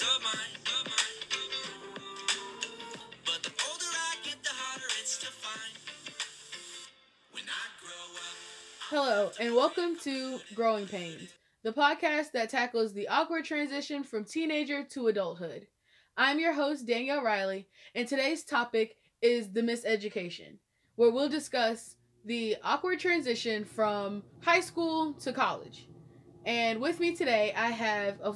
But the older I get, the harder it's to find. When I grow up. Hello, and welcome to Growing Pains, the podcast that tackles the awkward transition from teenager to adulthood. I'm your host, Danielle Riley, and today's topic is the miseducation, where we'll discuss the awkward transition from high school to college. And with me today, I have a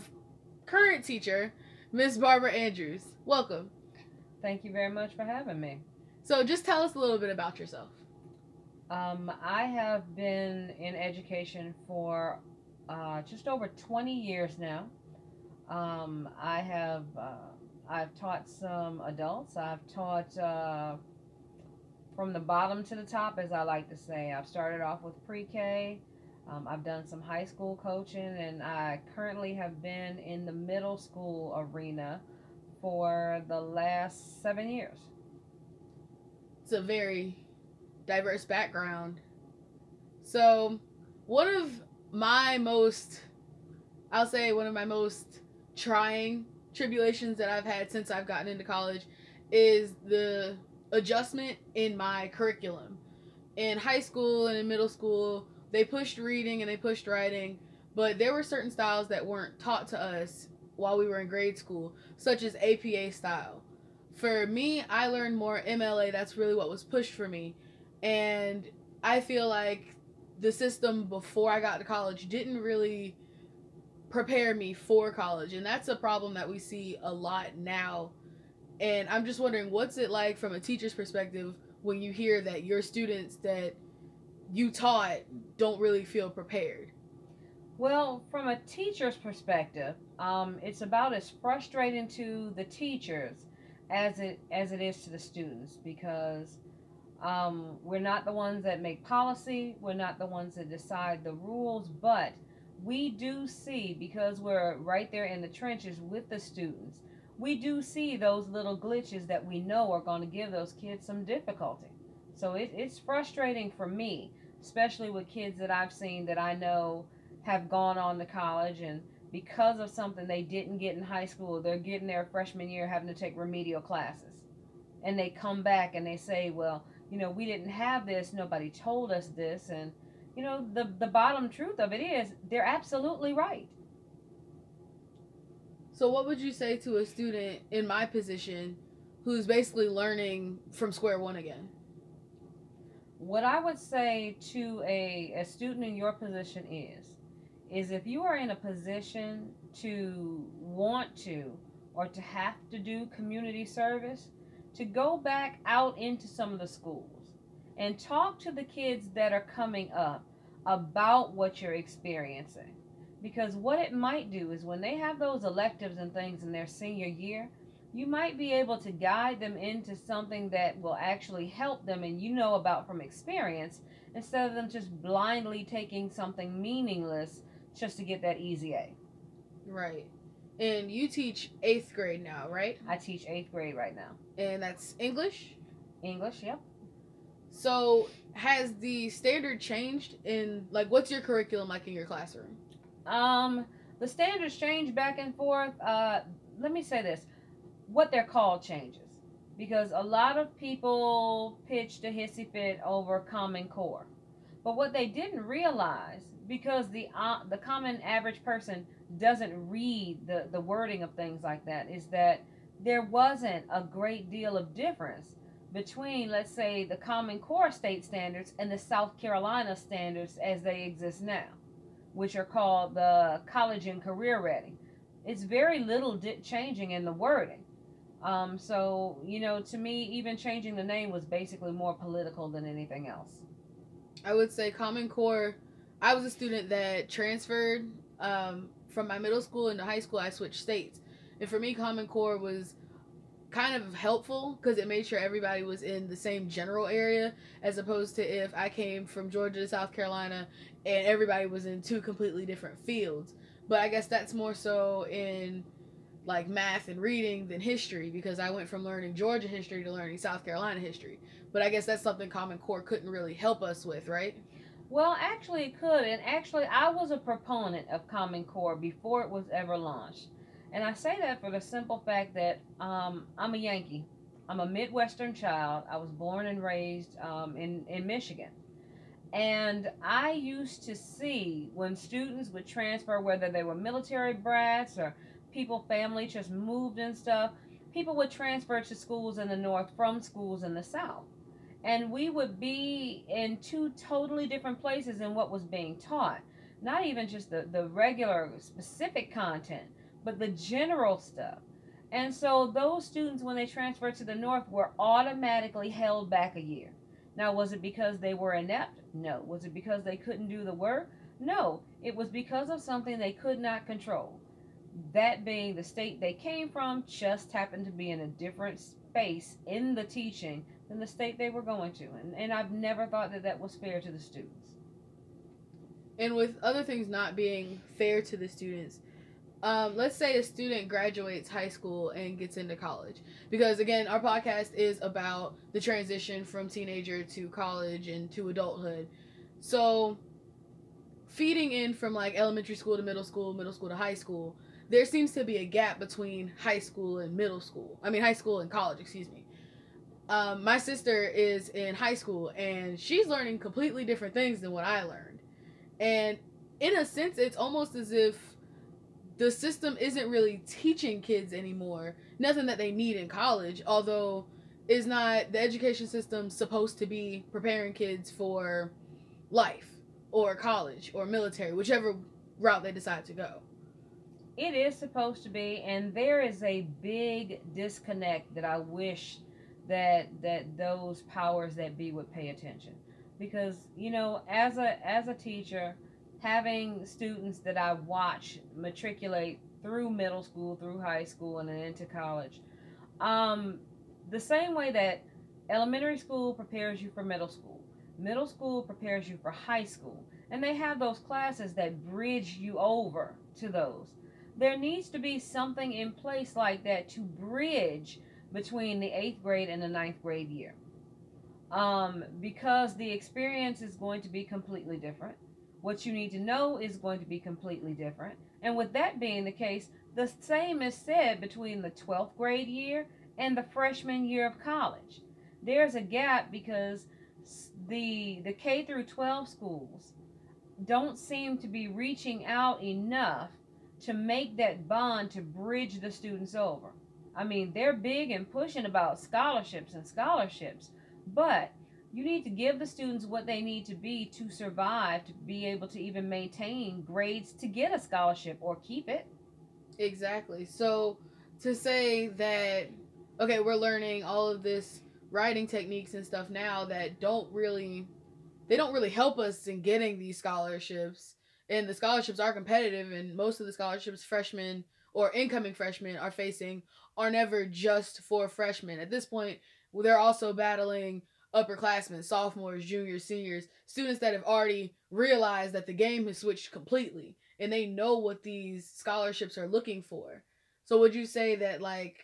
current teacher, Miss Barbara Andrews. Welcome. Thank you very much for having me. So just tell us a little bit about yourself. I have been in education for just over 20 years now. I've taught some adults. I've taught from the bottom to the top, as I like to say. I've started off with pre-K. I've done some high school coaching, and I currently have been in the middle school arena for the last 7 years. It's a very diverse background. So one of my most trying tribulations that I've had since I've gotten into college is the adjustment in my curriculum. In high school and in middle school, they pushed reading and they pushed writing, but there were certain styles that weren't taught to us while we were in grade school, such as APA style. For me, I learned more MLA. That's really what was pushed for me. And I feel like the system before I got to college didn't really prepare me for college. And that's a problem that we see a lot now. And I'm just wondering, what's it like from a teacher's perspective when you hear that your students that you taught don't really feel prepared? Well, from a teacher's perspective, it's about as frustrating to the teachers as it is to the students, because we're not the ones that make policy, we're not the ones that decide the rules, but we do see, because we're right there in the trenches with the students, we do see those little glitches that we know are going to give those kids some difficulty. So it's frustrating for me, especially with kids that I've seen that I know have gone on to college, and because of something they didn't get in high school, they're getting their freshman year having to take remedial classes. And they come back and they say, well, you know, we didn't have this, nobody told us this. And, you know, the bottom truth of it is they're absolutely right. So what would you say to a student in my position who's basically learning from square one again? What I would say to a student in your position is if you are in a position to want to or to have to do community service, to go back out into some of the schools and talk to the kids that are coming up about what you're experiencing. Because what it might do is when they have those electives and things in their senior year, you might be able to guide them into something that will actually help them and you know about from experience, instead of them just blindly taking something meaningless just to get that easy A. Right. And you teach 8th grade now, right? I teach 8th grade right now. And that's English? English, yep. So has the standard changed in, like, what's your curriculum like in your classroom? The standards change back and forth. Let me say this. What they're called changes, because a lot of people pitched a hissy fit over Common Core, but what they didn't realize, because the common average person doesn't read the wording of things like that, is that there wasn't a great deal of difference between, let's say, the Common Core state standards and the South Carolina standards as they exist now, which are called the college and career ready. It's very little changing in the wording. So, you know, to me, even changing the name was basically more political than anything else. I would say Common Core, I was a student that transferred from my middle school into high school. I switched states. And for me, Common Core was kind of helpful because it made sure everybody was in the same general area, as opposed to if I came from Georgia to South Carolina and everybody was in two completely different fields. But I guess that's more so in, like, math and reading than history, because I went from learning Georgia history to learning South Carolina history. But I guess that's something Common Core couldn't really help us with, right? Well, actually it could, and actually I was a proponent of Common Core before it was ever launched. And I say that for the simple fact that I'm a Yankee. I'm a Midwestern child. I was born and raised in Michigan. And I used to see when students would transfer, whether they were military brats or people, family, just moved and stuff, people would transfer to schools in the North from schools in the South. And we would be in two totally different places in what was being taught. Not even just the regular specific content, but the general stuff. And so those students, when they transferred to the North, were automatically held back a year. Now, was it because they were inept? No. Was it because they couldn't do the work? No. It was because of something they could not control. That being the state they came from just happened to be in a different space in the teaching than the state they were going to. And I've never thought that that was fair to the students. And with other things not being fair to the students, let's say a student graduates high school and gets into college. Because, again, our podcast is about the transition from teenager to college and to adulthood. So, feeding in from, like, elementary school to middle school to high school, there seems to be a gap between high school and middle school. I mean, high school and college, excuse me. My sister is in high school, and she's learning completely different things than what I learned. And, in a sense, it's almost as if the system isn't really teaching kids anymore nothing that they need in college, although is not the education system supposed to be preparing kids for life or college or military, whichever route they decide to go. It is supposed to be, and there is a big disconnect that I wish that those powers that be would pay attention. Because, you know, as a teacher, having students that I watch matriculate through middle school, through high school, and then into college. The same way that elementary school prepares you for middle school prepares you for high school, and they have those classes that bridge you over to those. There needs to be something in place like that to bridge between the 8th grade and the 9th grade year. Because the experience is going to be completely different. What you need to know is going to be completely different. And with that being the case, the same is said between the 12th grade year and the freshman year of college. There's a gap because the K through 12 schools don't seem to be reaching out enough to make that bond to bridge the students over. I mean, they're big and pushing about scholarships and scholarships, but you need to give the students what they need to be to survive, to be able to even maintain grades to get a scholarship or keep it. Exactly. So to say that, okay, we're learning all of this writing techniques and stuff now that don't really help us in getting these scholarships. And the scholarships are competitive, and most of the scholarships freshmen or incoming freshmen are facing are never just for freshmen. At this point, they're also battling upperclassmen, sophomores, juniors, seniors, students that have already realized that the game has switched completely and they know what these scholarships are looking for. So would you say that, like,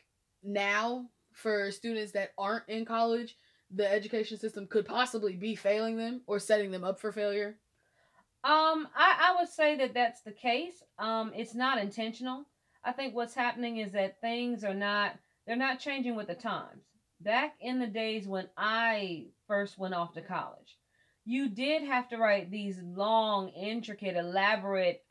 now for students that aren't in college, the education system could possibly be failing them or setting them up for failure? I would say that that's the case. It's not intentional. I think what's happening is that things are not, they're not changing with the times. Back in the days when I first went off to college, you did have to write these long, intricate, elaborate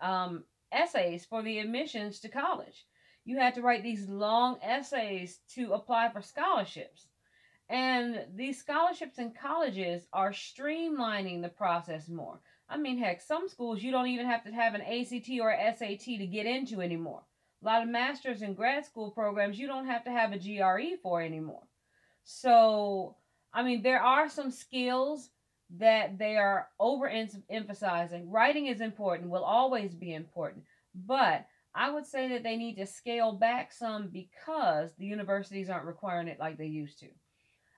essays for the admissions to college. You had to write these long essays to apply for scholarships. And these scholarships and colleges are streamlining the process more. I mean, heck, some schools you don't even have to have an ACT or SAT to get into anymore. A lot of master's and grad school programs you don't have to have a GRE for anymore. So, I mean, there are some skills that they are overemphasizing. Writing is important, will always be important. But I would say that they need to scale back some because the universities aren't requiring it like they used to.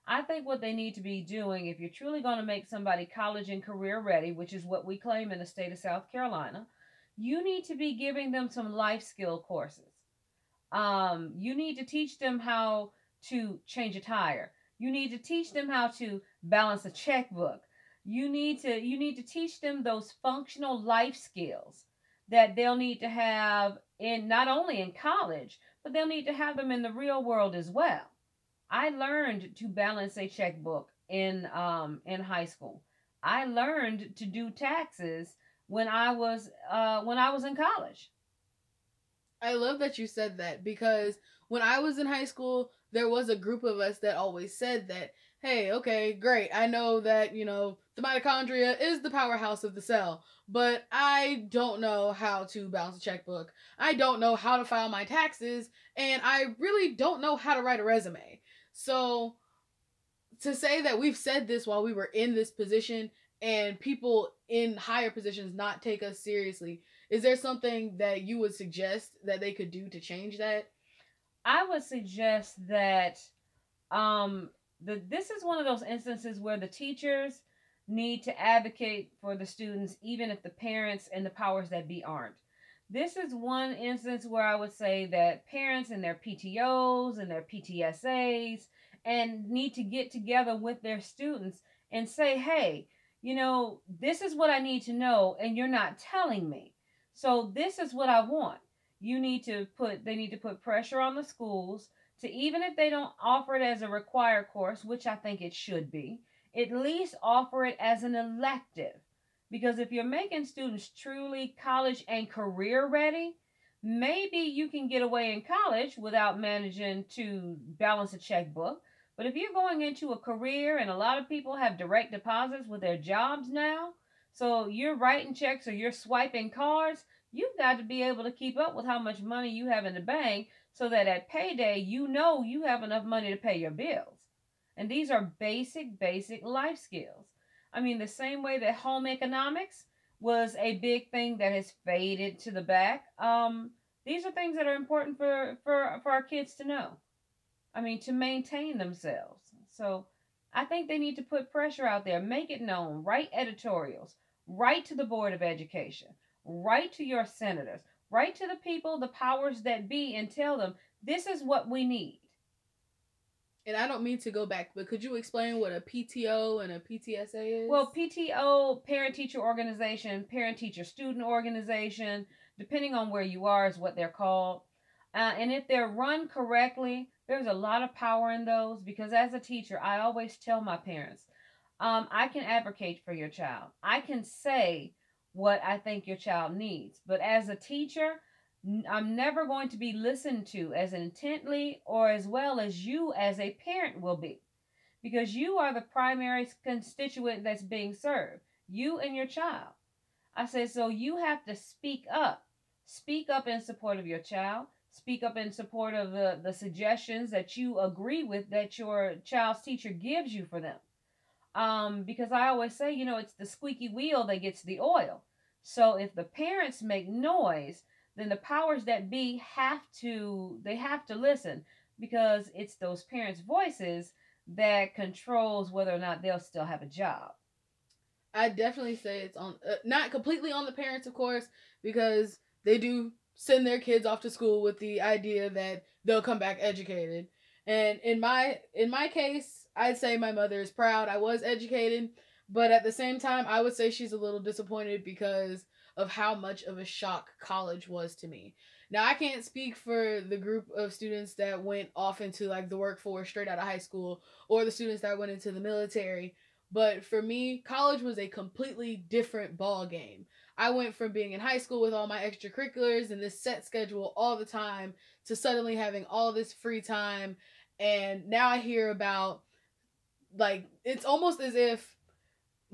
I think what they need to be doing, if you're truly going to make somebody college and career ready, which is what we claim in the state of South Carolina, you need to be giving them some life skill courses. You need to teach them how to change a tire. You need to teach them how to balance a checkbook. You need to teach them those functional life skills that they'll need to have in not only in college, but they'll need to have them in the real world as well. I learned to balance a checkbook in high school. I learned to do taxes when I was in college. I love that you said that, because when I was in high school, there was a group of us that always said that, hey, okay, great, I know that, you know, the mitochondria is the powerhouse of the cell, but I don't know how to balance a checkbook. I don't know how to file my taxes, and I really don't know how to write a resume. So to say that we've said this while we were in this position and people in higher positions not take us seriously, is there something that you would suggest that they could do to change that? I would suggest that this is one of those instances where the teachers need to advocate for the students, even if the parents and the powers that be aren't. This is one instance where I would say that parents and their PTOs and their PTSAs and need to get together with their students and say, hey, you know, this is what I need to know and you're not telling me. So this is what I want. They need to put pressure on the schools to, even if they don't offer it as a required course, which I think it should be, at least offer it as an elective. Because if you're making students truly college and career ready, maybe you can get away in college without managing to balance a checkbook. But if you're going into a career, and a lot of people have direct deposits with their jobs now, so you're writing checks or you're swiping cards, you've got to be able to keep up with how much money you have in the bank so that at payday, you know you have enough money to pay your bills. And these are basic, basic life skills. I mean, the same way that home economics was a big thing that has faded to the back. These are things that are important for our kids to know. I mean, to maintain themselves. So I think they need to put pressure out there. Make it known. Write editorials. Write to the Board of Education. Write to your senators, write to the people, the powers that be, and tell them this is what we need. And I don't mean to go back, but could you explain what a PTO and a PTSA is? Well, PTO, parent-teacher organization, parent-teacher-student organization, depending on where you are is what they're called. And if they're run correctly, there's a lot of power in those, because as a teacher, I always tell my parents, I can advocate for your child. I can say what I think your child needs. But as a teacher, I'm never going to be listened to as intently or as well as you as a parent will be, because you are the primary constituent that's being served, you and your child. I say, so you have to speak up in support of your child, speak up in support of the suggestions that you agree with that your child's teacher gives you for them. Because I always say, you know, it's the squeaky wheel that gets the oil. So if the parents make noise, then the powers that be have to listen, because it's those parents' voices that controls whether or not they'll still have a job. I definitely say it's on, not completely on the parents, of course, because they do send their kids off to school with the idea that they'll come back educated. And in my case, I'd say my mother is proud. I was educated, but at the same time, I would say she's a little disappointed because of how much of a shock college was to me. Now, I can't speak for the group of students that went off into like the workforce straight out of high school, or the students that went into the military, but for me, college was a completely different ball game. I went from being in high school with all my extracurriculars and this set schedule all the time to suddenly having all this free time. And now I hear about, like, it's almost as if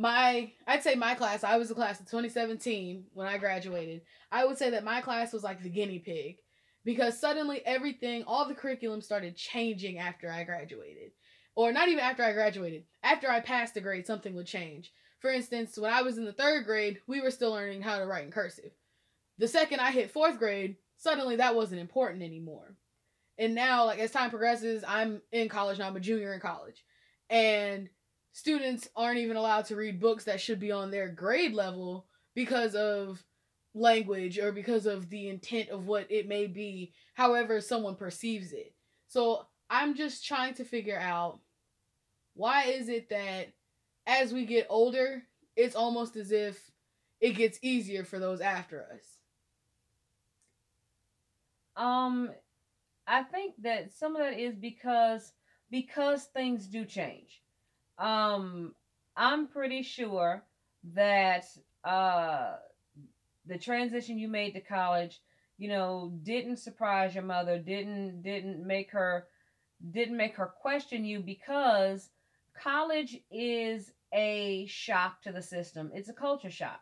I'd say my class, I was the class of 2017 when I graduated. I would say that my class was like the guinea pig, because suddenly everything, all the curriculum started changing after I graduated. Or not even after I graduated, after I passed the grade, something would change. For instance, when I was in the third grade, we were still learning how to write in cursive. The second I hit fourth grade, suddenly that wasn't important anymore. And now, like, as time progresses, I'm in college now, I'm a junior in college. And students aren't even allowed to read books that should be on their grade level because of language or because of the intent of what it may be, however someone perceives it. So I'm just trying to figure out, why is it that as we get older, it's almost as if it gets easier for those after us? I think that some of that is because things do change. I'm pretty sure that the transition you made to college, you know, didn't surprise your mother, didn't make her question you, because college is a shock to the system. It's a culture shock,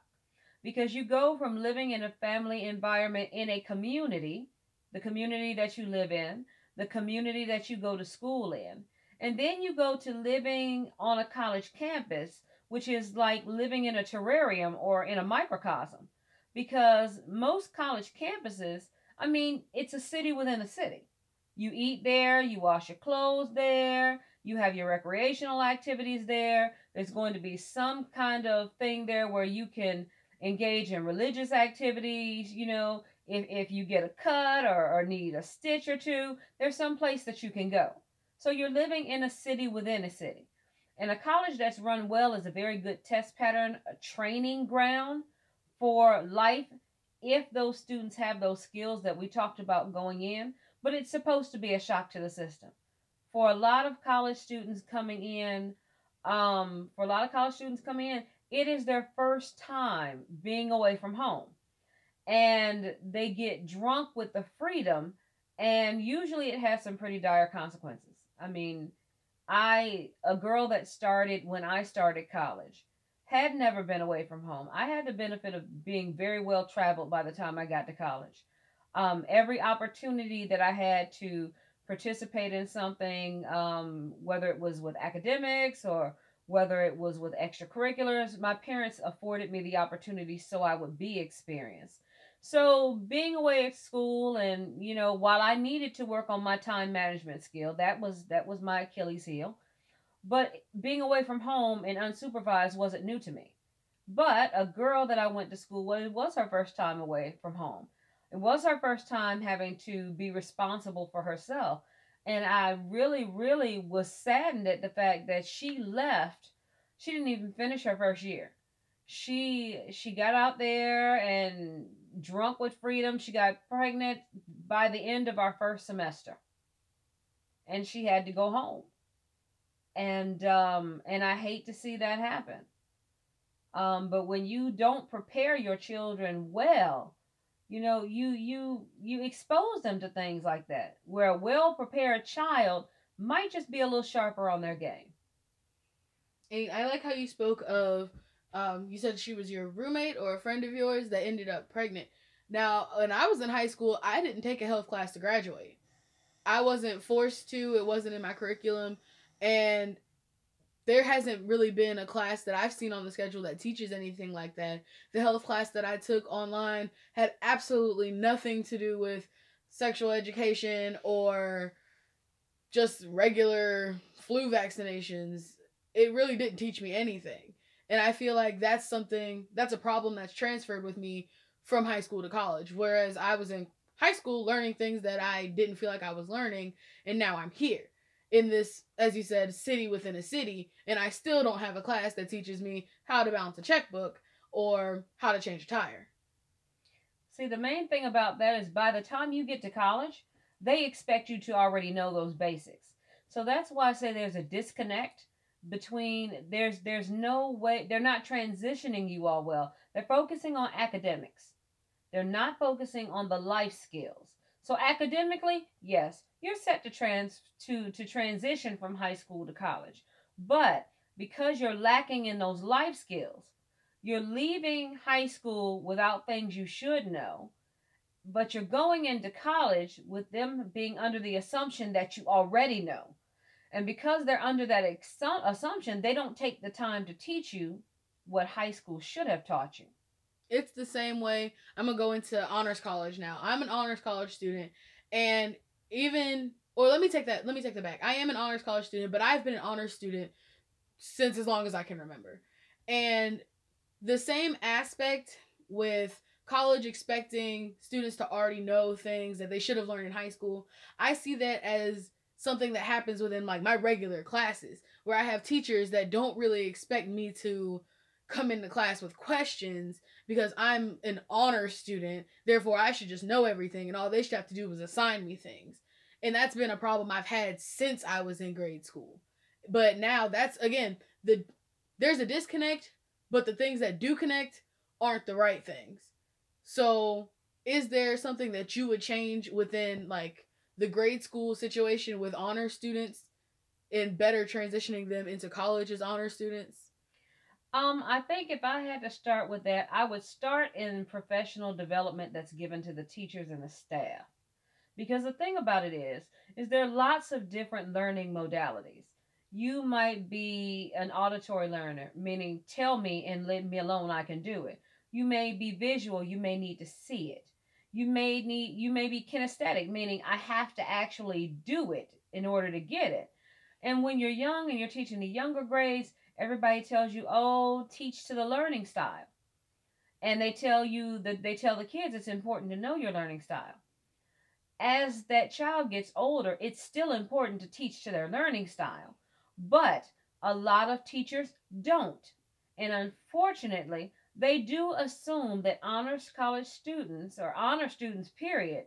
because you go from living in a family environment in a community, the community that you live in, the community that you go to school in, and then you go to living on a college campus, which is like living in a terrarium or in a microcosm, because most college campuses, I mean, it's a city within a city. You eat there, you wash your clothes there, you have your recreational activities there. There's going to be some kind of thing there where you can engage in religious activities, you know, if you get a cut or need a stitch or two, there's some place that you can go. So you're living in a city within a city. And a college that's run well is a very good test pattern, a training ground for life, if those students have those skills that we talked about going in. But it's supposed to be a shock to the system. For a lot of college students coming in, it is their first time being away from home. And they get drunk with the freedom, and usually it has some pretty dire consequences. I mean, a girl that started when I started college had never been away from home. I had the benefit of being very well traveled by the time I got to college. Every opportunity that I had to participate in something, whether it was with academics or whether it was with extracurriculars, my parents afforded me the opportunity so I would be experienced. So being away at school, and, you know, while I needed to work on my time management skill, that was my Achilles heel. But being away from home and unsupervised wasn't new to me. But a girl that I went to school with, it was her first time away from home. It was her first time having to be responsible for herself. And I really, really was saddened at the fact that she left. She didn't even finish her first year. She got out there and drunk with freedom. She got pregnant by the end of our first semester. And she had to go home. And I hate to see that happen. But when you don't prepare your children well, you know, you expose them to things like that, where a well-prepared child might just be a little sharper on their game. And I like how you spoke of, you said she was your roommate or a friend of yours that ended up pregnant. Now, when I was in high school, I didn't take a health class to graduate. I wasn't forced to. It wasn't in my curriculum. And there hasn't really been a class that I've seen on the schedule that teaches anything like that. The health class that I took online had absolutely nothing to do with sexual education or just regular flu vaccinations. It really didn't teach me anything. And I feel like that's a problem that's transferred with me from high school to college. Whereas I was in high school learning things that I didn't feel like I was learning, and now I'm here in this, as you said, city within a city, and I still don't have a class that teaches me how to balance a checkbook or how to change a tire. See, the main thing about that is by the time you get to college, they expect you to already know those basics. So that's why I say there's a disconnect between, there's no way, they're not transitioning you all well. They're focusing on academics. They're not focusing on the life skills. So academically, yes, you're set to transition from high school to college. But because you're lacking in those life skills, you're leaving high school without things you should know, but you're going into college with them being under the assumption that you already know. And because they're under that assumption, they don't take the time to teach you what high school should have taught you. It's the same way. I'm going to go into honors college now. I'm an honors college student, and let me take that back. I am an honors college student, but I've been an honors student since as long as I can remember. And the same aspect with college expecting students to already know things that they should have learned in high school. I see that as something that happens within like my regular classes, where I have teachers that don't really expect me to come into class with questions because I'm an honor student, therefore I should just know everything and all they should have to do was assign me things. And that's been a problem I've had since I was in grade school. But now that's, again, there's a disconnect, but the things that do connect aren't the right things. So is there something that you would change within, like, the grade school situation with honor students and better transitioning them into college as honor students? I think if I had to start with that, I would start in professional development that's given to the teachers and the staff. Because the thing about it is there are lots of different learning modalities. You might be an auditory learner, meaning tell me and leave me alone, I can do it. You may be visual, you may need to see it. You may be kinesthetic, meaning I have to actually do it in order to get it. And when you're young and you're teaching the younger grades, everybody tells you, oh, teach to the learning style. And they tell you that they tell the kids it's important to know your learning style. As that child gets older, it's still important to teach to their learning style. But a lot of teachers don't. And unfortunately, they do assume that honors college students, or honor students, period,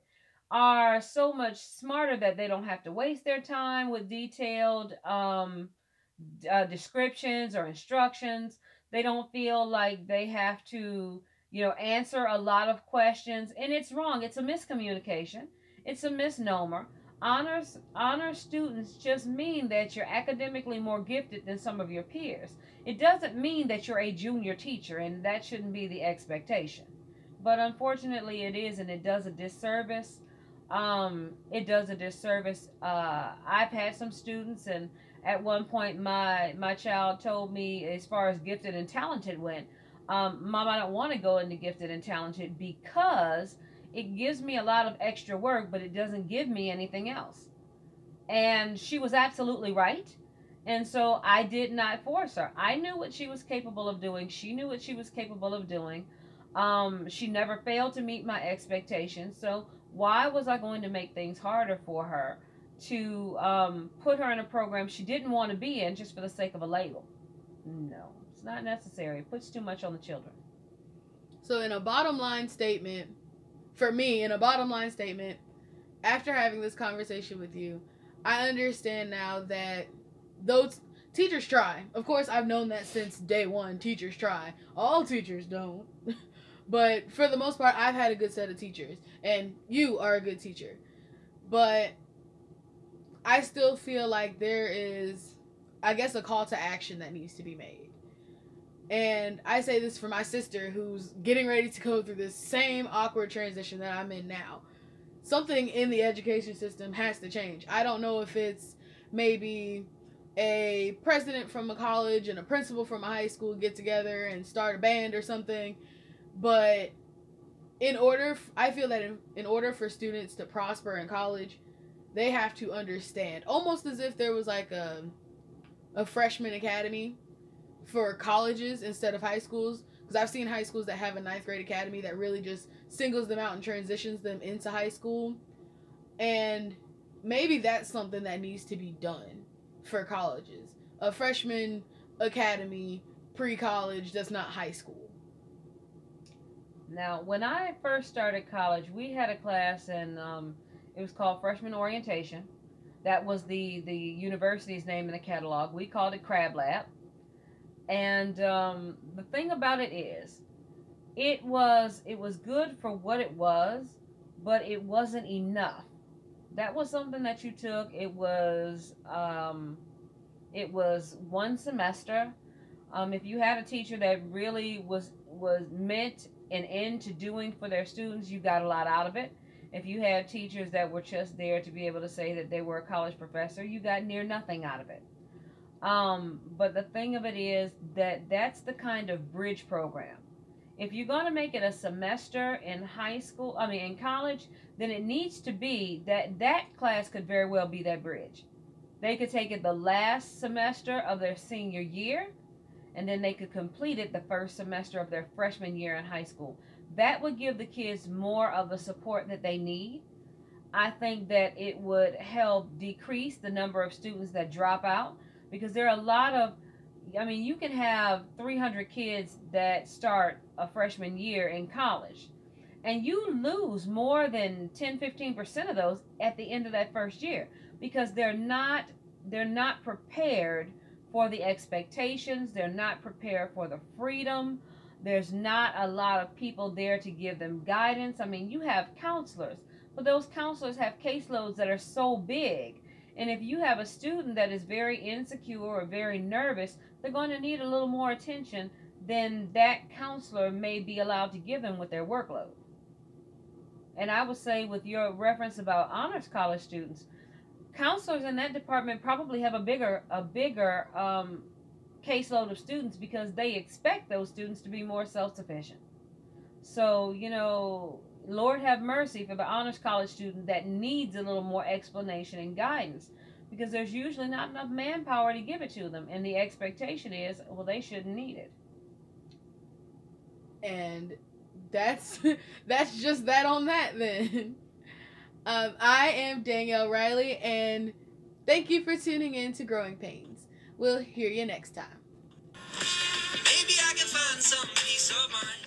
are so much smarter that they don't have to waste their time with detailed descriptions or instructions. They don't feel like they have to, you know, answer a lot of questions. And it's wrong. It's a miscommunication. It's a misnomer. Honor students just mean that you're academically more gifted than some of your peers. It doesn't mean that you're a junior teacher, and that shouldn't be the expectation. But unfortunately it is, and it does a disservice. I've had some students, and at one point my child told me, as far as gifted and talented went, Mom, I don't want to go into gifted and talented because it gives me a lot of extra work, but it doesn't give me anything else. And she was absolutely right. And so I did not force her. I knew what she was capable of doing. She knew what she was capable of doing. She never failed to meet my expectations. So why was I going to make things harder for her to put her in a program she didn't want to be in just for the sake of a label? No, it's not necessary. It puts too much on the children. So in a bottom line statement, after having this conversation with you, I understand now that those teachers try. Of course, I've known that since day one. Teachers try. All teachers don't. But for the most part, I've had a good set of teachers. And you are a good teacher. But I still feel like there is, I guess, a call to action that needs to be made. And I say this for my sister, who's getting ready to go through this same awkward transition that I'm in now. Something in the education system has to change. I don't know if it's maybe a president from a college and a principal from a high school get together and start a band or something. But I feel that in order for students to prosper in college, they have to understand. Almost as if there was like a freshman academy for colleges instead of high schools, because I've seen high schools that have a 9th grade academy that really just singles them out and transitions them into high school. And maybe that's something that needs to be done for colleges. A freshman academy, pre-college, that's not high school. Now, when I first started college, we had a class, and it was called Freshman Orientation. That was the university's name in the catalog. We called it Crab Lab. And the thing about it is, it was good for what it was, but it wasn't enough. That was something that you took. It was one semester. If you had a teacher that really was meant an end to doing for their students, you got a lot out of it. If you had teachers that were just there to be able to say that they were a college professor, you got near nothing out of it. But the thing of it is that that's the kind of bridge program. If you're going to make it a semester in in college, then it needs to be that class could very well be that bridge. They could take it the last semester of their senior year, and then they could complete it the first semester of their freshman year in high school. That would give the kids more of the support that they need. I think that it would help decrease the number of students that drop out, because there are a lot of I mean, you can have 300 kids that start a freshman year in college, and you lose more than 10-15% of those at the end of that first year because they're not prepared for the expectations. They're not prepared for the freedom. There's not a lot of people there to give them guidance. I mean, you have counselors, but those counselors have caseloads that are so big. And if you have a student that is very insecure or very nervous, they're going to need a little more attention than that counselor may be allowed to give them with their workload. And I would say, with your reference about honors college students, counselors in that department probably have a bigger caseload of students because they expect those students to be more self-sufficient. So, you know, Lord have mercy for the honors college student that needs a little more explanation and guidance, because there's usually not enough manpower to give it to them, and the expectation is, well, they shouldn't need it. And that's just that on that then. I am Danielle Riley, and thank you for tuning in to Growing Pains. We'll hear you next time. Maybe I can find some peace of mind.